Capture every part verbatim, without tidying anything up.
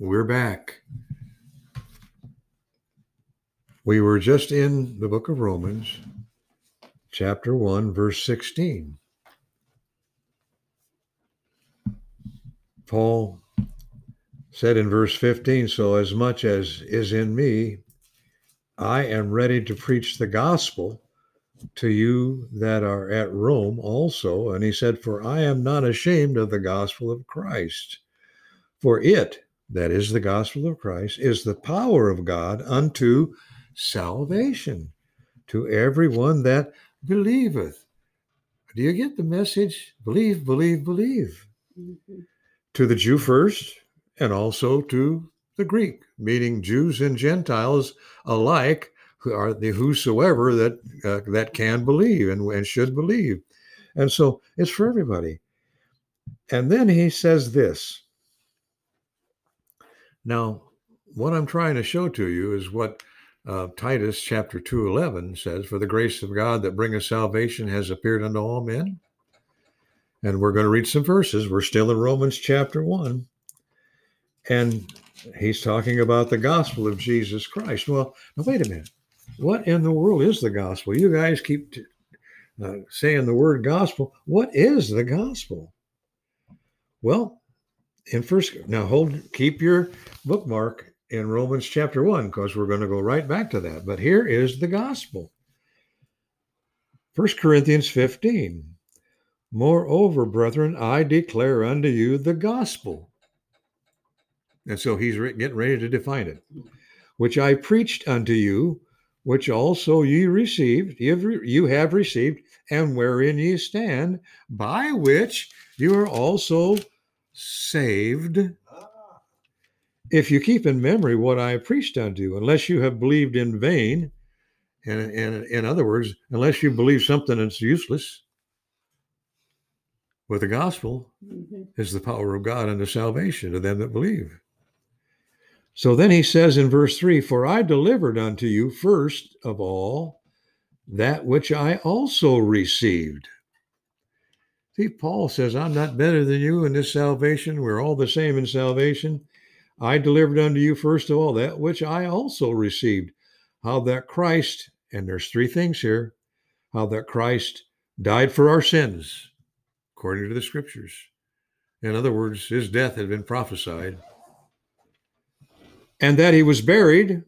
We're back. We were just in the book of Romans, chapter one, verse sixteen. Paul said in verse fifteen, so as much as is in me, I am ready to preach the gospel to you that are at Rome also. And he said, for I am not ashamed of the gospel of Christ, for it, that is the gospel of Christ, is the power of God unto salvation to everyone that believeth. Do you get the message? Believe, believe, believe. Mm-hmm. To the Jew first, and also to the Greek, meaning Jews and Gentiles alike, who are the whosoever that uh, that can believe and, and should believe. And so it's for everybody. And then he says this. Now, what I'm trying to show to you is what uh, Titus chapter two eleven says, for the grace of God that bringeth salvation has appeared unto all men. And we're going to read some verses. We're still in Romans chapter one. And he's talking about the gospel of Jesus Christ. Well, now wait a minute. What in the world is the gospel? You guys keep t- uh, saying the word gospel. What is the gospel? Well, in first, now hold, keep your bookmark in Romans chapter one, because we're going to go right back to that. But here is the gospel. First Corinthians fifteen. Moreover, brethren, I declare unto you the gospel. And so he's re- getting ready to define it. Which I preached unto you, which also ye received, you have received, and wherein ye stand, by which you are also saved, if you keep in memory what I preached unto you, unless you have believed in vain. And in other words, unless you believe something that's useless. Well, the gospel mm-hmm. is the power of God unto salvation to them that believe. So then he says in verse three, for I delivered unto you first of all that which I also received. See, Paul says, I'm not better than you in this salvation. We're all the same in salvation. I delivered unto you first of all that which I also received. How that Christ, and there's three things here, how that Christ died for our sins, according to the scriptures. In other words, his death had been prophesied. And that he was buried.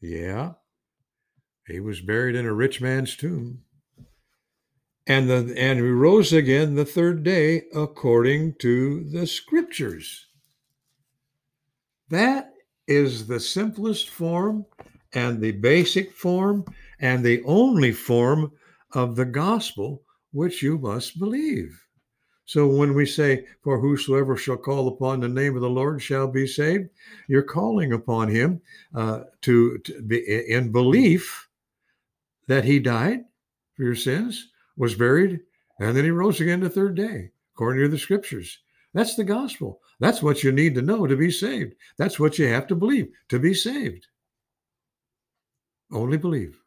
Yeah, he was buried in a rich man's tomb. And the and he rose again the third day according to the scriptures. That is the simplest form and the basic form and the only form of the gospel which you must believe. So when we say, for whosoever shall call upon the name of the Lord shall be saved, you're calling upon him uh, to, to be in belief that he died for your sins, was buried, and then he rose again the third day, according to the scriptures. That's the gospel. That's what you need to know to be saved. That's what you have to believe to be saved. Only believe.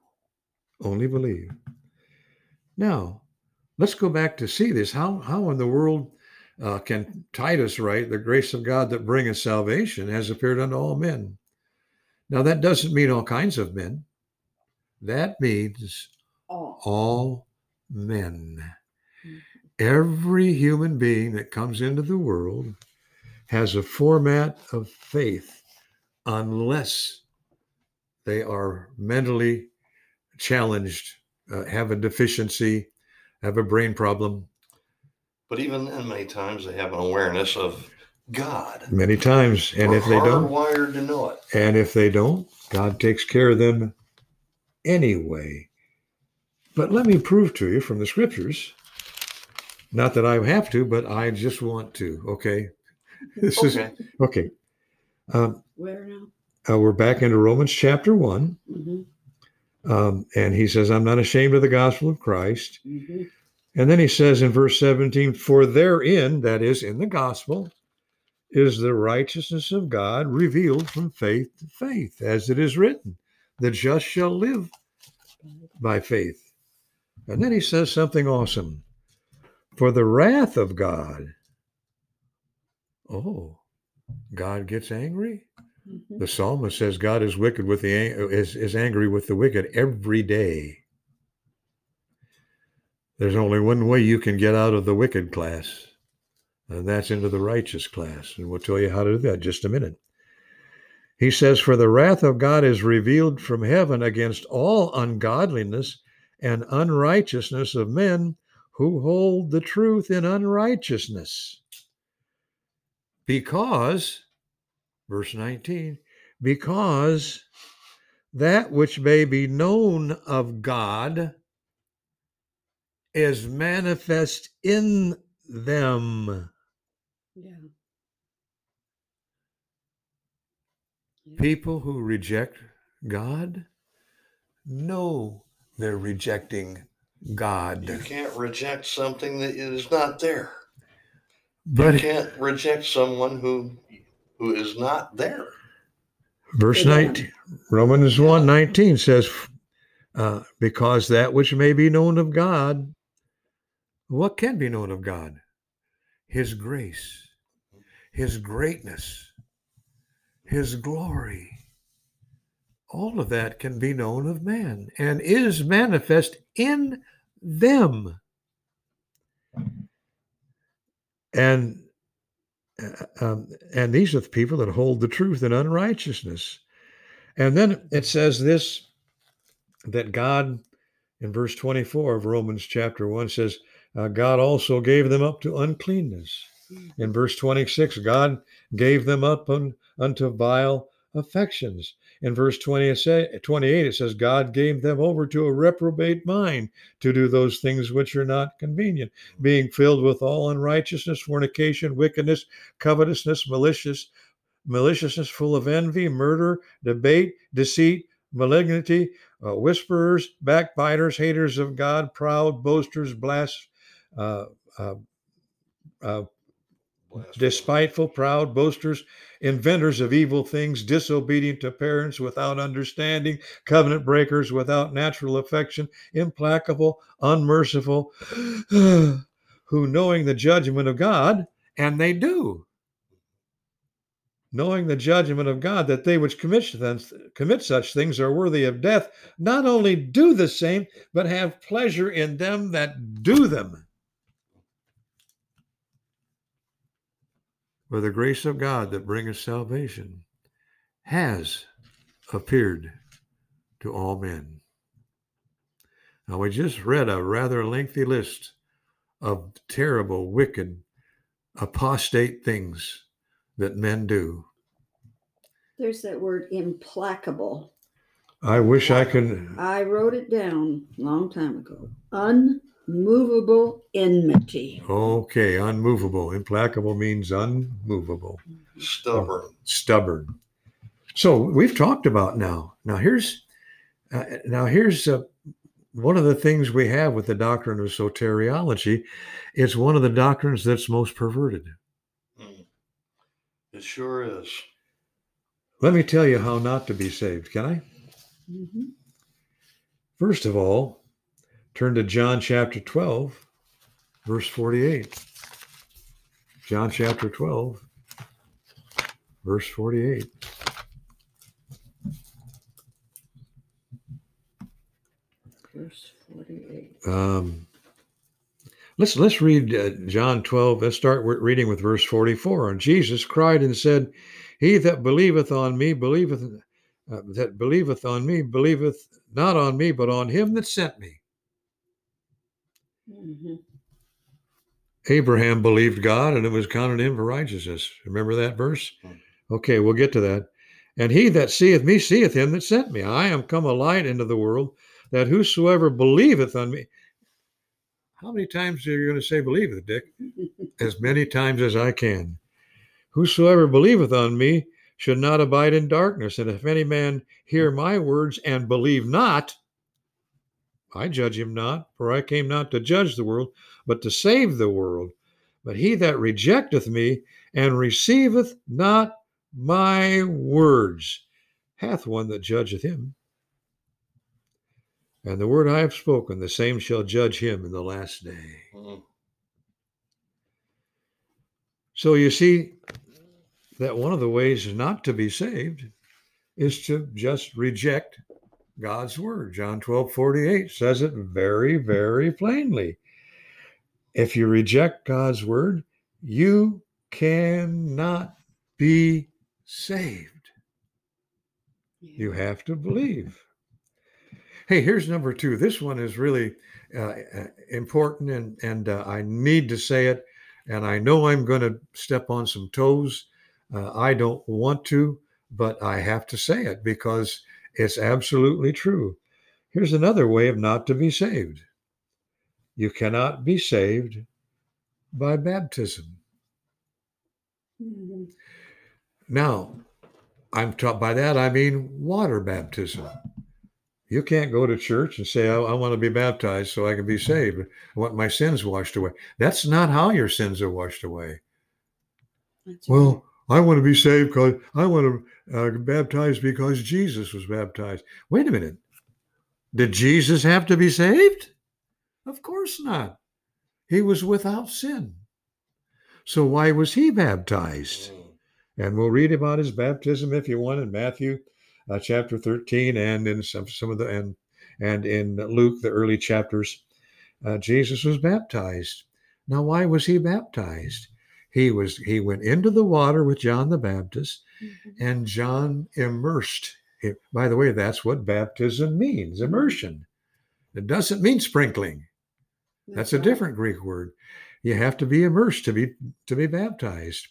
Only believe. Now, let's go back to see this. How, how in the world uh, can Titus write, the grace of God that bringeth salvation has appeared unto all men? Now, that doesn't mean all kinds of men. That means all, all men. Every human being that comes into the world has a format of faith unless they are mentally challenged, uh, have a deficiency, have a brain problem. But even then, many times they have an awareness of God. Many times. And We're if they don't, wired to know it. And if they don't, God takes care of them anyway. But let me prove to you from the scriptures, not that I have to, but I just want to, okay? This okay. is, okay. Um, Where now? Uh, we're back into Romans chapter one. Mm-hmm. Um, and he says, I'm not ashamed of the gospel of Christ. Mm-hmm. And then he says in verse seventeen, for therein, that is in the gospel, is the righteousness of God revealed from faith to faith, as it is written, the just shall live by faith. And then he says something awesome. For the wrath of God, oh, God gets angry? Mm-hmm. The psalmist says God is wicked with the is, is angry with the wicked every day. There's only one way you can get out of the wicked class, and that's into the righteous class. And we'll tell you how to do that in just a minute. He says, for the wrath of God is revealed from heaven against all ungodliness and unrighteousness of men who hold the truth in unrighteousness. Because, verse nineteen, because that which may be known of God is manifest in them. Yeah. Yeah. People who reject God know they're rejecting God. You can't reject something that is not there. But you can't reject someone who who is not there. Verse nineteen, Romans yeah. one nineteen says, uh, because that which may be known of God. What can be known of God? His grace, his greatness, his glory. All of that can be known of man and is manifest in them. And um, and these are the people that hold the truth in unrighteousness. And then it says this, that God, in verse twenty-four of Romans chapter one, says, uh, God also gave them up to uncleanness. In verse twenty-six, God gave them up un, unto vile affections. In verse twenty-eight, it says, God gave them over to a reprobate mind to do those things which are not convenient, being filled with all unrighteousness, fornication, wickedness, covetousness, malicious, maliciousness, full of envy, murder, debate, deceit, malignity, uh, whisperers, backbiters, haters of God, proud, boasters, blas- uh, uh, uh, despiteful, proud, boasters, inventors of evil things, disobedient to parents, without understanding, covenant breakers, without natural affection, implacable, unmerciful, who knowing the judgment of God, and they do, knowing the judgment of God, that they which commit, commit such things are worthy of death, not only do the same, but have pleasure in them that do them. For the grace of God that bringeth salvation has appeared to all men. Now, we just read a rather lengthy list of terrible, wicked, apostate things that men do. There's that word implacable. I wish I could. I wrote it down a long time ago. Unmovable enmity. Okay, unmovable. Implacable means unmovable. Stubborn. Oh, stubborn. So we've talked about now. Now here's, uh, now here's uh, one of the things we have with the doctrine of soteriology. It's one of the doctrines that's most perverted. It sure is. Let me tell you how not to be saved, can I? Mm-hmm. First of all, turn to John chapter twelve, verse forty-eight. John chapter twelve, verse forty-eight. Verse forty-eight. Um, Let's, let's read uh, John twelve. Let's start with reading with verse forty-four. And Jesus cried and said, He that believeth on me, believeth, uh, that believeth on me, believeth not on me, but on him that sent me. Mm-hmm. Abraham believed God, and it was counted him for righteousness. Remember that verse? Okay, we'll get to that. And he that seeth me, seeth him that sent me. I am come a light into the world, that whosoever believeth on me. How many times are you going to say believeth, Dick? As many times as I can. Whosoever believeth on me should not abide in darkness. And if any man hear my words and believe not, I judge him not, for I came not to judge the world, but to save the world. But he that rejecteth me and receiveth not my words hath one that judgeth him. And the word I have spoken, the same shall judge him in the last day. Mm-hmm. So you see, that one of the ways not to be saved is to just reject God's word. John twelve forty-eight says it very, very plainly. If you reject God's word, you cannot be saved. You have to believe. Hey, here's number two. This one is really uh, important, and, and uh, I need to say it, and I know I'm going to step on some toes. Uh, I don't want to, but I have to say it because it's absolutely true. Here's another way of not to be saved. You cannot be saved by baptism. Mm-hmm. Now, I'm taught by that, I mean water baptism. You can't go to church and say, I, I want to be baptized so I can be saved. I want my sins washed away. That's not how your sins are washed away. That's well, right. I want to be saved because I want to uh, baptized because Jesus was baptized. Wait a minute. Did Jesus have to be saved? Of course not. He was without sin. So why was he baptized? And we'll read about his baptism if you want in Matthew uh, chapter thirteen and in some, some of the and and in Luke, the early chapters. Uh, Jesus was baptized. Now, why was he baptized? He was he went into the water with John the Baptist, mm-hmm. and John immersed him. By the way, that's what baptism means, immersion. It doesn't mean sprinkling. That's, that's right. A different Greek word. You have to be immersed to be to be baptized.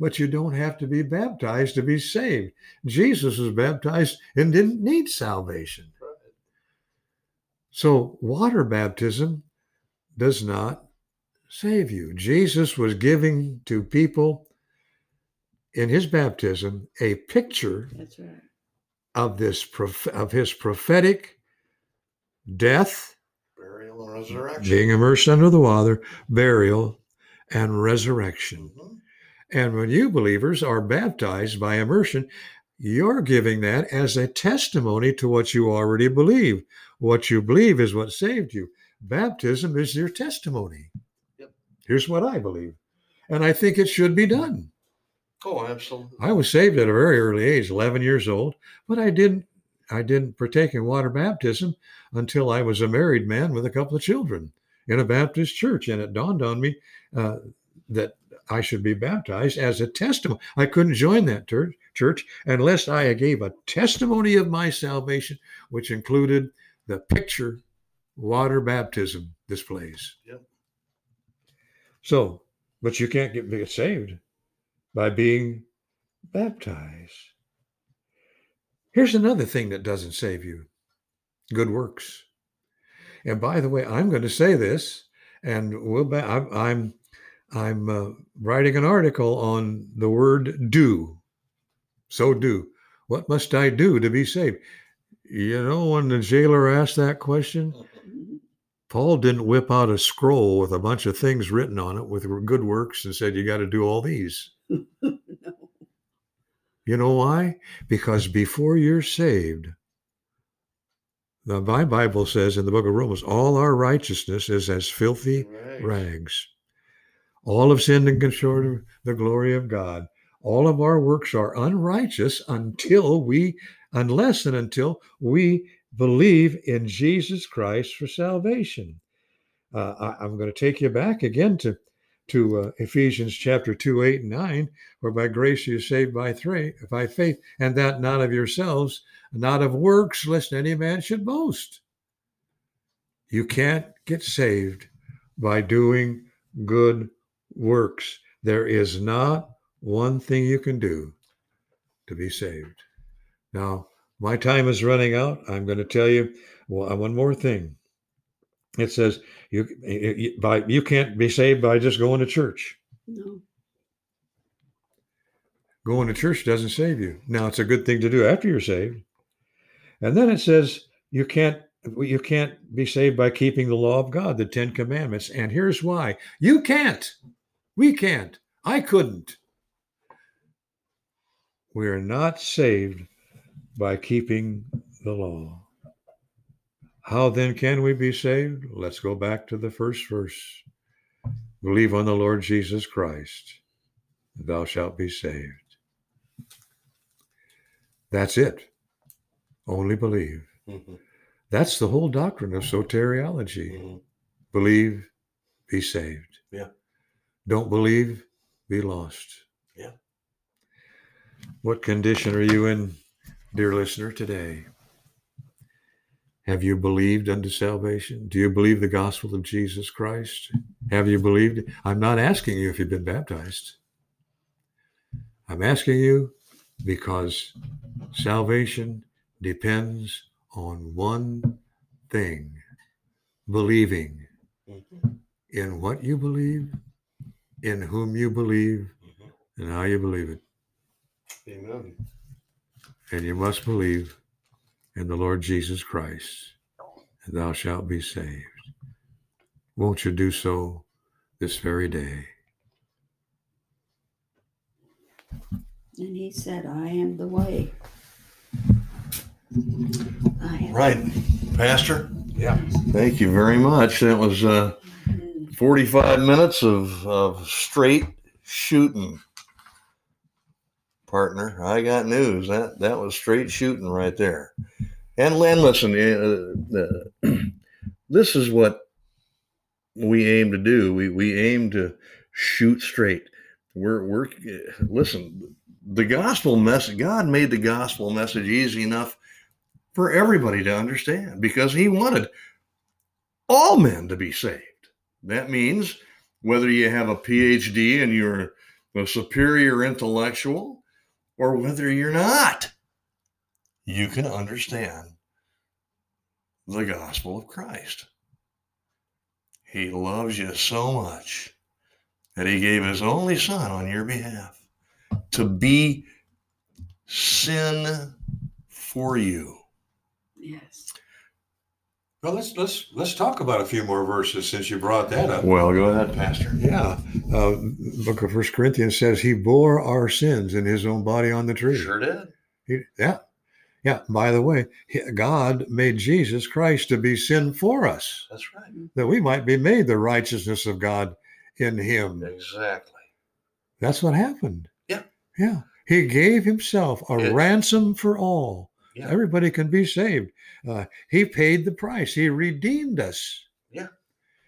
But you don't have to be baptized to be saved. Jesus was baptized and didn't need salvation. So water baptism does not save you. Jesus was giving to people in his baptism a picture That's right. of this of his prophetic death, burial and resurrection, being immersed under the water, burial and resurrection. Mm-hmm. And when you believers are baptized by immersion, you're giving that as a testimony to what you already believe. What you believe is what saved you. Baptism is your testimony. Yep. Here's what I believe. And I think it should be done. Oh, absolutely. I was saved at a very early age, eleven years old, but I didn't I didn't partake in water baptism until I was a married man with a couple of children in a Baptist church. And it dawned on me uh, that I should be baptized as a testimony. I couldn't join that ter- church unless I gave a testimony of my salvation, which included the picture water baptism displays. Yep. So, but you can't get, get saved by being baptized. Here's another thing that doesn't save you. Good works. And by the way, I'm going to say this, and we'll ba- I'm, I'm I'm uh, writing an article on the word do. So do. What must I do to be saved? You know, when the jailer asked that question, Paul didn't whip out a scroll with a bunch of things written on it with good works and said, you got to do all these. No. You know why? Because before you're saved, the my Bible says in the book of Romans, all our righteousness is as filthy rags. rags. All have sinned and come short of the glory of God. All of our works are unrighteous until we, unless and until we believe in Jesus Christ for salvation. Uh, I, I'm going to take you back again to, to uh, Ephesians chapter two, eight, and nine, where by grace you are saved by, three, by faith, and that not of yourselves, not of works, lest any man should boast. You can't get saved by doing good works. There is not one thing you can do to be saved. Now, my time is running out. I'm going to tell you one more thing. It says you you, by, you can't be saved by just going to church. No. Going to church doesn't save you. Now, it's a good thing to do after you're saved. And then it says you can't you can't be saved by keeping the law of God, the Ten Commandments. And here's why. You can't. We can't. I couldn't. We are not saved by keeping the law. How then can we be saved? Let's go back to the first verse. Believe on the Lord Jesus Christ, and thou shalt be saved. That's it. Only believe. Mm-hmm. That's the whole doctrine of soteriology. Mm-hmm. Believe, be saved. Yeah. Don't believe, be lost. Yeah. What condition are you in, dear listener, today? Have you believed unto salvation? Do you believe the gospel of Jesus Christ? Have you believed? I'm not asking you if you've been baptized. I'm asking you because salvation depends on one thing, believing in what you believe, in whom you believe, and how you believe it. Amen. And you must believe in the Lord Jesus Christ, and thou shalt be saved. Won't you do so this very day? And he said, I am the way. I am right. The way. Pastor? Yeah. Thank you very much. That was uh, forty-five minutes of, of straight shooting. Partner, I got news. That that was straight shooting right there. And Len, listen, uh, uh, this is what we aim to do. We we aim to shoot straight. We're we're listen. The gospel message. God made the gospel message easy enough for everybody to understand because He wanted all men to be saved. That means whether you have a P H D and you're a superior intellectual, or whether you're not, you can understand the gospel of Christ. He loves you so much that He gave His only Son on your behalf to be sin for you. Yes. Well, let's let's let's talk about a few more verses since you brought that up. Well, go ahead, Pastor. Yeah, uh, Book of First Corinthians says He bore our sins in His own body on the tree. Sure did. He, yeah, yeah. By the way, God made Jesus Christ to be sin for us. That's right. That we might be made the righteousness of God in Him. Exactly. That's what happened. Yeah. Yeah. He gave Himself a it, ransom for all. Yeah. Everybody can be saved. Uh, he paid the price. He redeemed us. Yeah.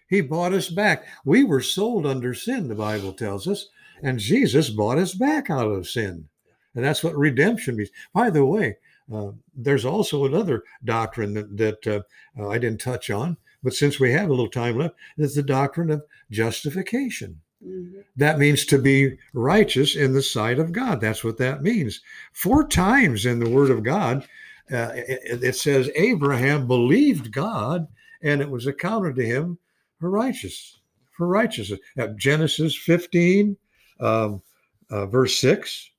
He bought us back. We were sold under sin, the Bible tells us, and Jesus bought us back out of sin. And that's what redemption means. By the way, uh, there's also another doctrine that, that uh, uh, I didn't touch on, but since we have a little time left, is the doctrine of justification. Mm-hmm. That means to be righteous in the sight of God. That's what that means. Four times in the Word of God, Uh, it, it says Abraham believed God, and it was accounted to him for righteous, for righteousness. Now, Genesis fifteen, um, uh, verse six,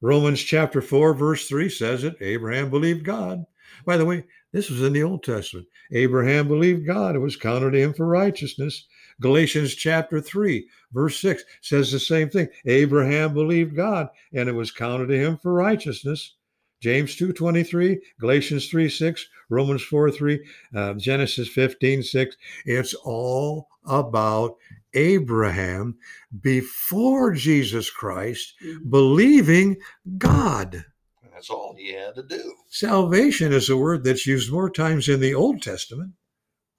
Romans chapter four, verse three says it. Abraham believed God. By the way, this was in the Old Testament. Abraham believed God; it was counted to him for righteousness. Galatians chapter three, verse six says the same thing. Abraham believed God, and it was counted to him for righteousness. James two twenty-three, Galatians three six, Romans four three, uh, Genesis fifteen six. It's all about Abraham before Jesus Christ believing God. And that's all he had to do. Salvation is a word that's used more times in the Old Testament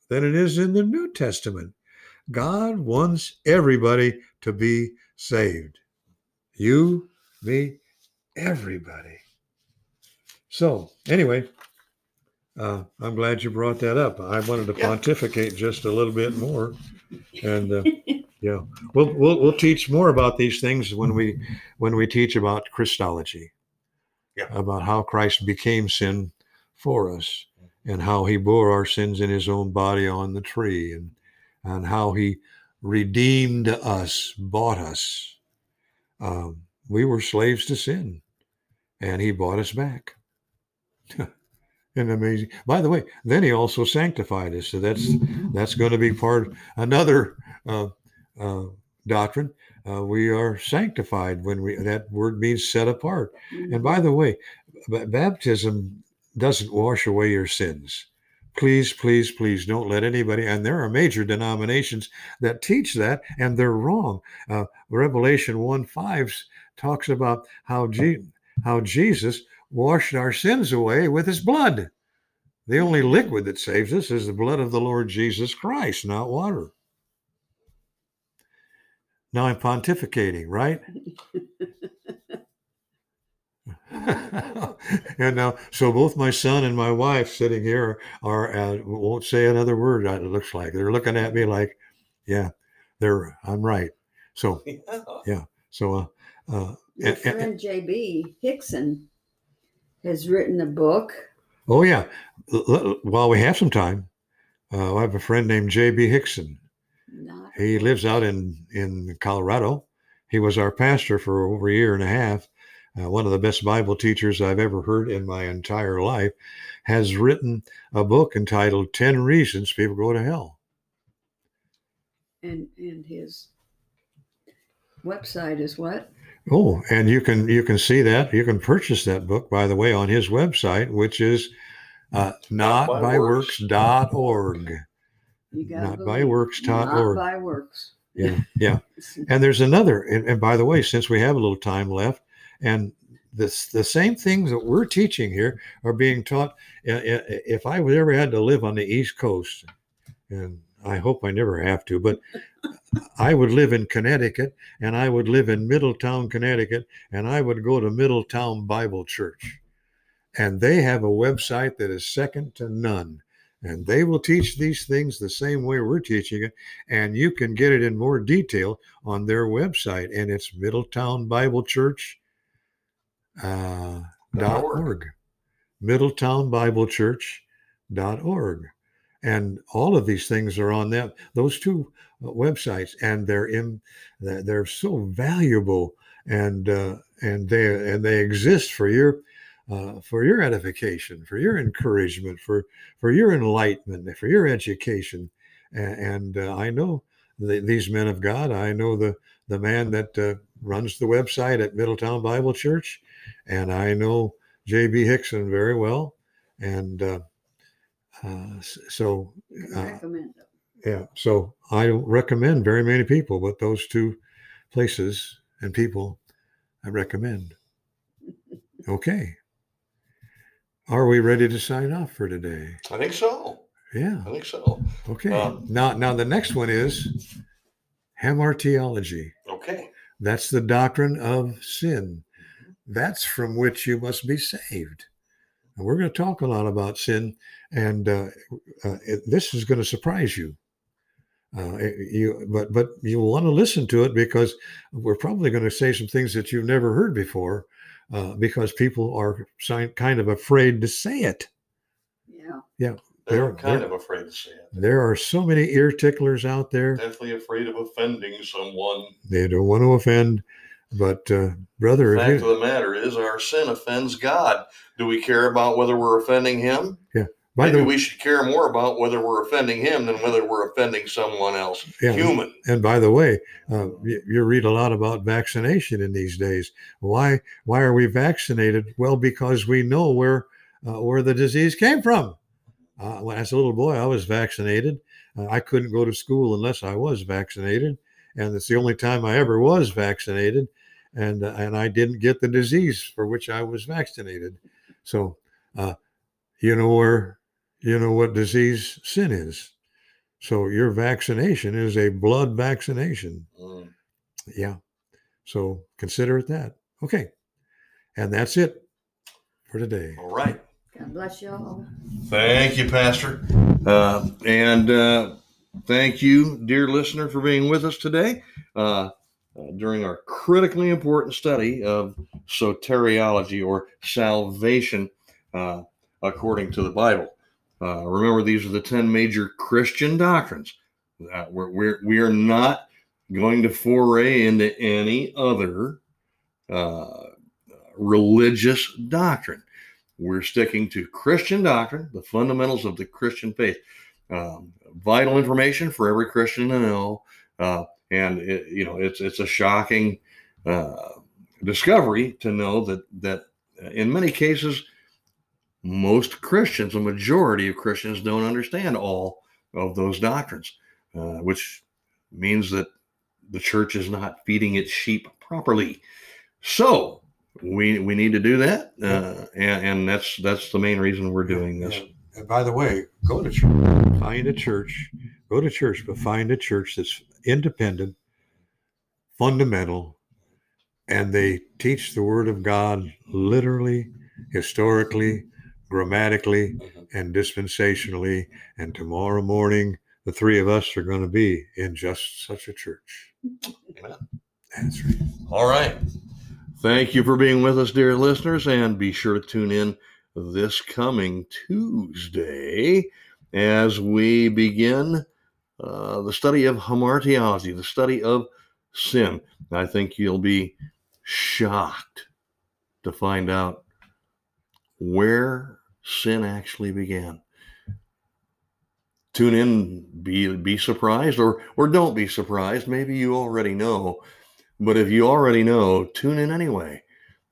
than it is in the New Testament. God wants everybody to be saved. You, me, everybody. So anyway, uh, I'm glad you brought that up. I wanted to yeah. pontificate just a little bit more, and uh, yeah, we'll, we'll we'll teach more about these things when we when we teach about Christology, yeah. about how Christ became sin for us, and how He bore our sins in His own body on the tree, and and how He redeemed us, bought us. Um, we were slaves to sin, and He bought us back. And amazing. By the way, then He also sanctified us. So that's that's going to be part of another uh, uh, doctrine. Uh, we are sanctified when we. That word means set apart. And by the way, b- baptism doesn't wash away your sins. Please, please, please don't let anybody. And there are major denominations that teach that, and they're wrong. Uh, Revelation one five talks about how Je- how Jesus washed our sins away with his blood. The only liquid that saves us is the blood of the Lord Jesus Christ, not water. Now I'm pontificating, right? And now, so both my son and my wife sitting here are, uh, won't say another word, it looks like. They're looking at me like, yeah, they're, I'm right. So, yeah. So, uh, uh, my friend J B Hickson has written a book. Oh, yeah. L- while we have some time, uh, I have a friend named J B Hickson. Not he lives out in, in Colorado. He was our pastor for over a year and a half. Uh, one of the best Bible teachers I've ever heard in my entire life, has written a book entitled ten Reasons People Go to Hell. And and his website is what? Oh, and you can you can see that. You can purchase that book, by the way, on his website, which is uh, not by works dot org. not by works dot org. Not by works. Yeah, yeah. And there's another, and, and by the way, since we have a little time left, and this, the same things that we're teaching here are being taught. If I ever had to live on the East Coast, and I hope I never have to, but I would live in Connecticut, and I would live in Middletown, Connecticut, and I would go to Middletown Bible Church. And they have a website that is second to none. And they will teach these things the same way we're teaching it. And you can get it in more detail on their website. And it's Middletown Bible Church. Uh, dot org. Middletown Bible Church dot org. And all of these things are on that, those two websites, and they're in, they're so valuable, and uh, and they and they exist for your uh, for your edification, for your encouragement, for for your enlightenment, for your education. And, and uh, I know the, these men of God. I know the the man that uh, runs the website at Middletown Bible Church. And I know J B Hickson very well. And uh, uh, so, uh, yeah, so I don't recommend very many people, but those two places and people I recommend. Okay. Are we ready to sign off for today? I think so. Yeah. I think so. Okay. Um, now, now the next one is Hamartiology. Okay. That's the doctrine of sin. That's from which you must be saved. And we're going to talk a lot about sin, and uh, uh, it, this is going to surprise you. Uh, you, but but you want to listen to it, because we're probably going to say some things that you've never heard before, uh, because people are kind of afraid to say it. Yeah. Yeah. They're, they're kind they're, of afraid to say it. There are so many ear ticklers out there. Definitely afraid of offending someone. They don't want to offend. But, uh, brother, the fact if you, of the matter is, our sin offends God. Do we care about whether we're offending him? Yeah. By Maybe the, we should care more about whether we're offending him than whether we're offending someone else, yeah, human. And by the way, uh, you, you read a lot about vaccination in these days. Why? Why are we vaccinated? Well, because we know where uh, where the disease came from. Uh, when I was a little boy, I was vaccinated. Uh, I couldn't go to school unless I was vaccinated, and it's the only time I ever was vaccinated. And uh, and I didn't get the disease for which I was vaccinated. So, uh, you know where, you know what disease sin is. So your vaccination is a blood vaccination. Mm. Yeah. So consider it that. Okay. And that's it for today. All right. God bless you all. Thank you, Pastor. Uh, and uh, thank you, dear listener, for being with us today. Uh, Uh, during our critically important study of soteriology, or salvation uh, according to the Bible. Uh, remember, these are the ten major Christian doctrines. Uh, we're, we're, we're not going to foray into any other uh, religious doctrine. We're sticking to Christian doctrine, the fundamentals of the Christian faith. Um, vital information for every Christian to know. Uh, And, it, you know, it's it's a shocking uh, discovery to know that, that in many cases, most Christians, a majority of Christians, don't understand all of those doctrines, uh, which means that the church is not feeding its sheep properly. So we we need to do that. Uh, and, and that's that's the main reason we're doing this. Yeah. And by the way, go to church. Find a church. Go to church, but find a church that's independent, fundamental, and they teach the Word of God literally, historically, grammatically, and dispensationally. And tomorrow morning, the three of us are going to be in just such a church. Amen. That's right. All right. Thank you for being with us, dear listeners, and be sure to tune in this coming Tuesday as we begin uh, the study of hamartiology, the study of sin. I think you'll be shocked to find out where sin actually began. Tune in, be be surprised, or or don't be surprised. Maybe you already know, but if you already know, tune in anyway.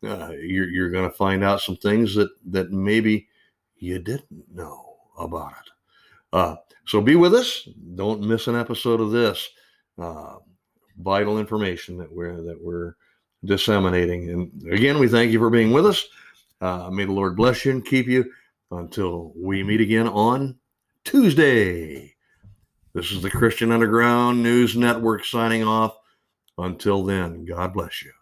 Uh, you're you're going to find out some things that that maybe you didn't know about it. Uh, so be with us. Don't miss an episode of this. Uh, vital information that we're that we're disseminating. And again, we thank you for being with us. Uh, may the Lord bless you and keep you until we meet again on Tuesday. This is the Christian Underground News Network signing off. Until then, God bless you.